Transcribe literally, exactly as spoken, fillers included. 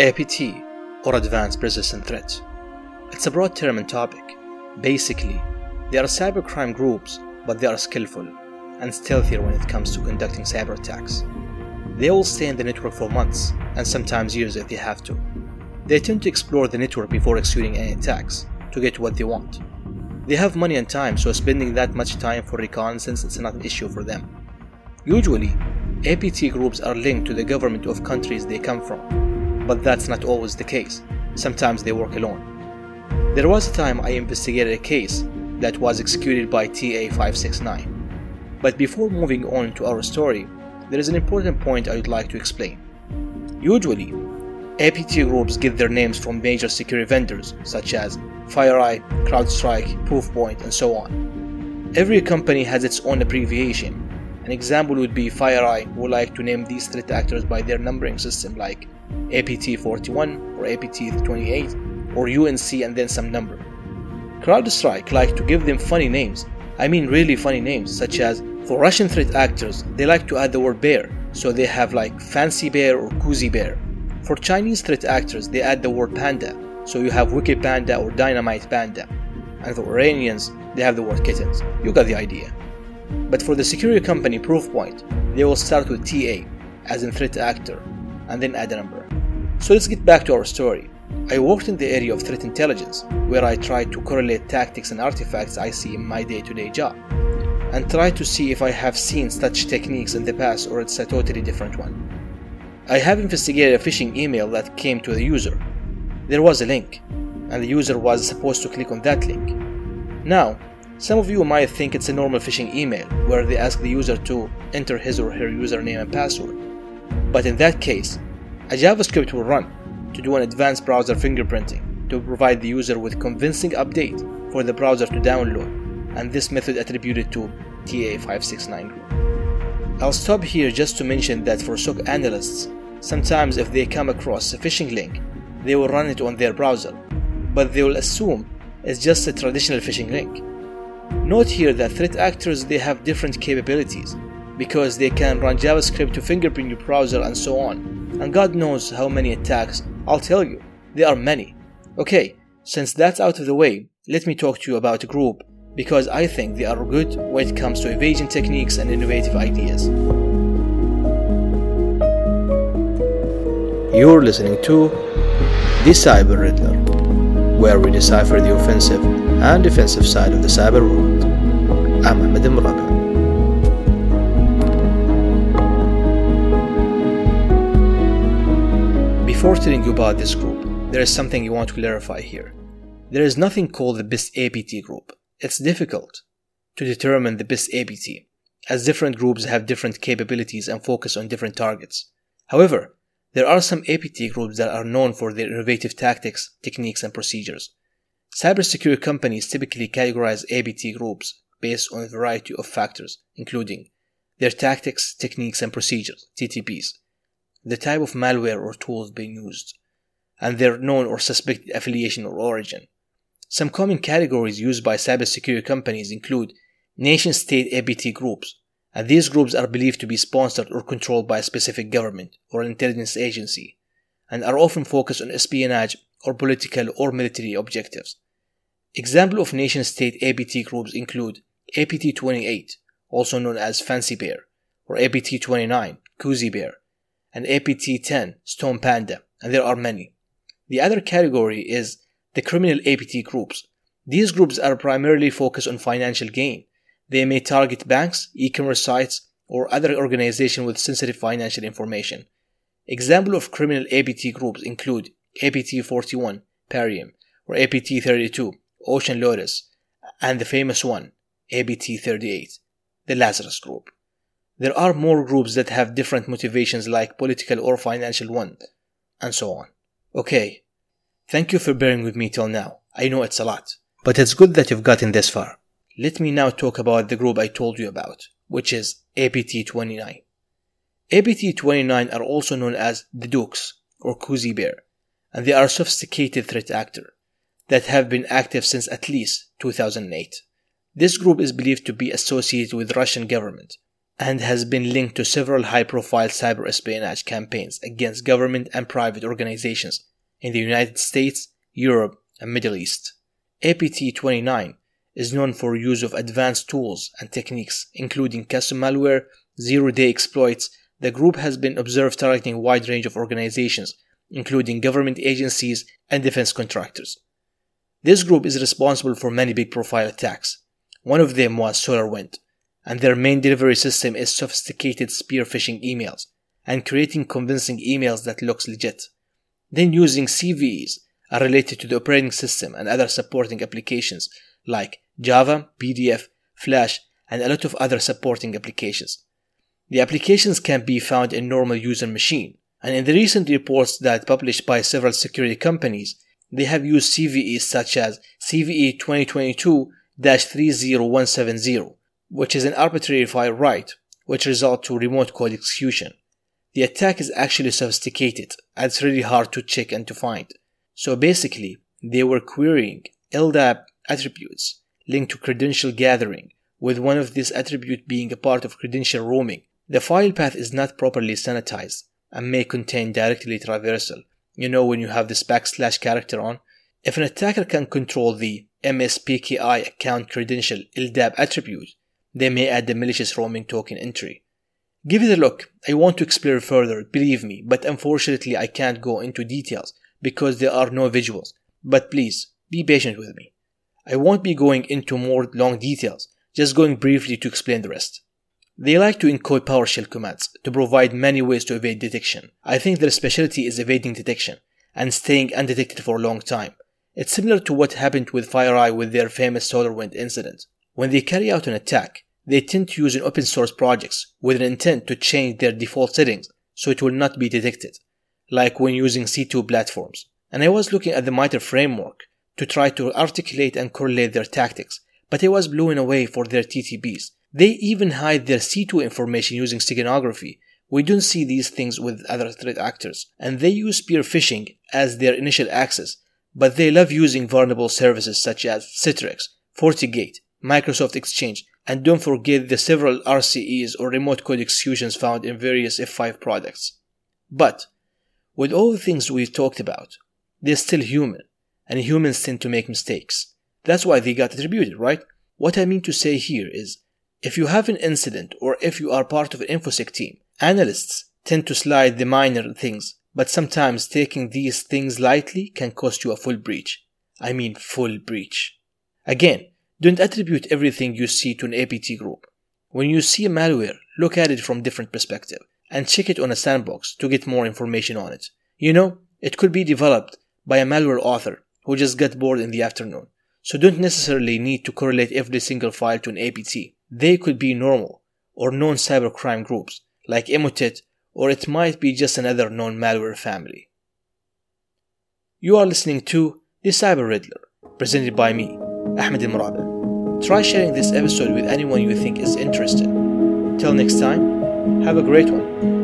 A P T, or Advanced Persistent Threat. It's a broad term and topic. Basically, they are cybercrime groups, but they are skillful and stealthier when it comes to conducting cyber attacks. They all stay in the network for months, and sometimes years if they have to. They tend to explore the network before executing any attacks to get what they want. They have money and time, so spending that much time for reconnaissance is not an issue for them. Usually, A P T groups are linked to the government of countries they come from, but that's not always the case. Sometimes they work alone. There was a time I investigated a case that was executed by T A five six nine. But before moving on to our story, there is an important point I would like to explain. Usually, A P T groups get their names from major security vendors such as FireEye, CrowdStrike, Proofpoint, and so on. Every company has its own abbreviation. An example would be FireEye would like to name these threat actors by their numbering system like A P T forty-one or A P T twenty-eight or U N C and then some number. CrowdStrike like to give them funny names, I mean really funny names, such as for Russian threat actors they like to add the word bear, so they have like Fancy Bear or Cozy Bear. For Chinese threat actors they add the word panda, so you have Wicked Panda or Dynamite Panda. And for Iranians they have the word kittens. You got the idea. But for the security company Proofpoint, they will start with T A, as in threat actor, and then add a number. So let's get back to our story. I worked in the area of threat intelligence, where I tried to correlate tactics and artifacts I see in my day-to-day job, and tried to see if I have seen such techniques in the past or it's a totally different one. I have investigated a phishing email that came to the user. There was a link, and the user was supposed to click on that link. Now, some of you might think it's a normal phishing email where they ask the user to enter his or her username and password. But in that case, a JavaScript will run to do an advanced browser fingerprinting to provide the user with convincing update for the browser to download, and this method attributed to T A five six nine group. I'll stop here just to mention that for S O C analysts, sometimes if they come across a phishing link, they will run it on their browser, but they will assume it's just a traditional phishing link. Note here that threat actors they have different capabilities because they can run JavaScript to fingerprint your browser and so on, and God knows how many attacks. I'll tell you, there are many. Okay, since that's out of the way, let me talk to you about a group because I think they are good when it comes to evasion techniques and innovative ideas. You're listening to The Cyber Riddler, where we decipher the offensive and defensive side of the cyber world. I'm Ahmed Mrabet. Before telling you about this group, there is something you want to clarify here. There is nothing called the best A P T group. It's difficult to determine the best A P T, as different groups have different capabilities and focus on different targets. However, there are some A P T groups that are known for their innovative tactics, techniques, and procedures. Cybersecurity companies typically categorize A P T groups based on a variety of factors, including their tactics, techniques, and procedures, T T Ps, the type of malware or tools being used, and their known or suspected affiliation or origin. Some common categories used by cybersecurity companies include nation-state A P T groups, and these groups are believed to be sponsored or controlled by a specific government or an intelligence agency, and are often focused on espionage or political or military objectives. Examples of nation-state A P T groups include A P T twenty-eight, also known as Fancy Bear, or A P T twenty-nine, Cozy Bear, and A P T ten, Stone Panda, and there are many. The other category is the criminal A P T groups. These groups are primarily focused on financial gain. They may target banks, e-commerce sites, or other organizations with sensitive financial information. Examples of criminal A P T groups include A P T forty-one, Parium, or A P T thirty-two, Ocean Lotus, and the famous one, A P T thirty-eight, the Lazarus group. There are more groups that have different motivations like political or financial ones, and so on. Okay, thank you for bearing with me till now. I know it's a lot, but it's good that you've gotten this far. Let me now talk about the group I told you about, which is A P T twenty-nine. A P T twenty-nine are also known as the Dukes, or Cozy Bear, and they are sophisticated threat actors that have been active since at least two thousand eight. This group is believed to be associated with Russian government and has been linked to several high-profile cyber espionage campaigns against government and private organizations in the United States, Europe, and Middle East. A P T twenty-nine is known for use of advanced tools and techniques, including custom malware, zero-day exploits. The group has been observed targeting a wide range of organizations, including government agencies and defense contractors. This group is responsible for many big-profile attacks. One of them was SolarWinds, and their main delivery system is sophisticated spear phishing emails and creating convincing emails that looks legit. Then using C V Es are related to the operating system and other supporting applications like Java, P D F, Flash, and a lot of other supporting applications. The applications can be found in normal user machine, and in the recent reports that published by several security companies, they have used C V Es such as C V E twenty twenty-two dash three oh one seven oh, which is an arbitrary firewrite, which results to remote code execution. The attack is actually sophisticated, and it's really hard to check and to find. So basically, they were querying L D A P attributes linked to credential gathering, with one of these attributes being a part of credential roaming. The file path is not properly sanitized and may contain directly traversal. You know when you have this backslash character on. If an attacker can control the M S P K I account credential L D A P attribute, they may add the malicious roaming token entry. Give it a look. I want to explore further, believe me, but unfortunately I can't go into details because there are no visuals. But please, be patient with me. I won't be going into more long details, just going briefly to explain the rest. They like to encode PowerShell commands to provide many ways to evade detection. I think their specialty is evading detection and staying undetected for a long time. It's similar to what happened with FireEye with their famous SolarWinds incident. When they carry out an attack, they tend to use an open source projects with an intent to change their default settings so it will not be detected, like when using C two platforms. And I was looking at the MITRE framework to try to articulate and correlate their tactics, but I was blown away for their T T Bs. They even hide their C two information using steganography. We don't see these things with other threat actors. And they use spear phishing as their initial access, but they love using vulnerable services such as Citrix, FortiGate, Microsoft Exchange, and don't forget the several R C Es or remote code executions found in various F five products. But, with all the things we've talked about, they're still human, and humans tend to make mistakes. That's why they got attributed, right? What I mean to say here is, if you have an incident or if you are part of an InfoSec team, analysts tend to slide the minor things, but sometimes taking these things lightly can cost you a full breach. I mean full breach. Again, don't attribute everything you see to an A P T group. When you see a malware, look at it from different perspective and check it on a sandbox to get more information on it. You know, it could be developed by a malware author who just got bored in the afternoon. So don't necessarily need to correlate every single file to an A P T. They could be normal or known cybercrime groups like Emotet, or it might be just another known malware family. You are listening to The Cyber Riddler, presented by me, Ahmed Mrabet. Try sharing this episode with anyone you think is interested. Till next time, have a great one.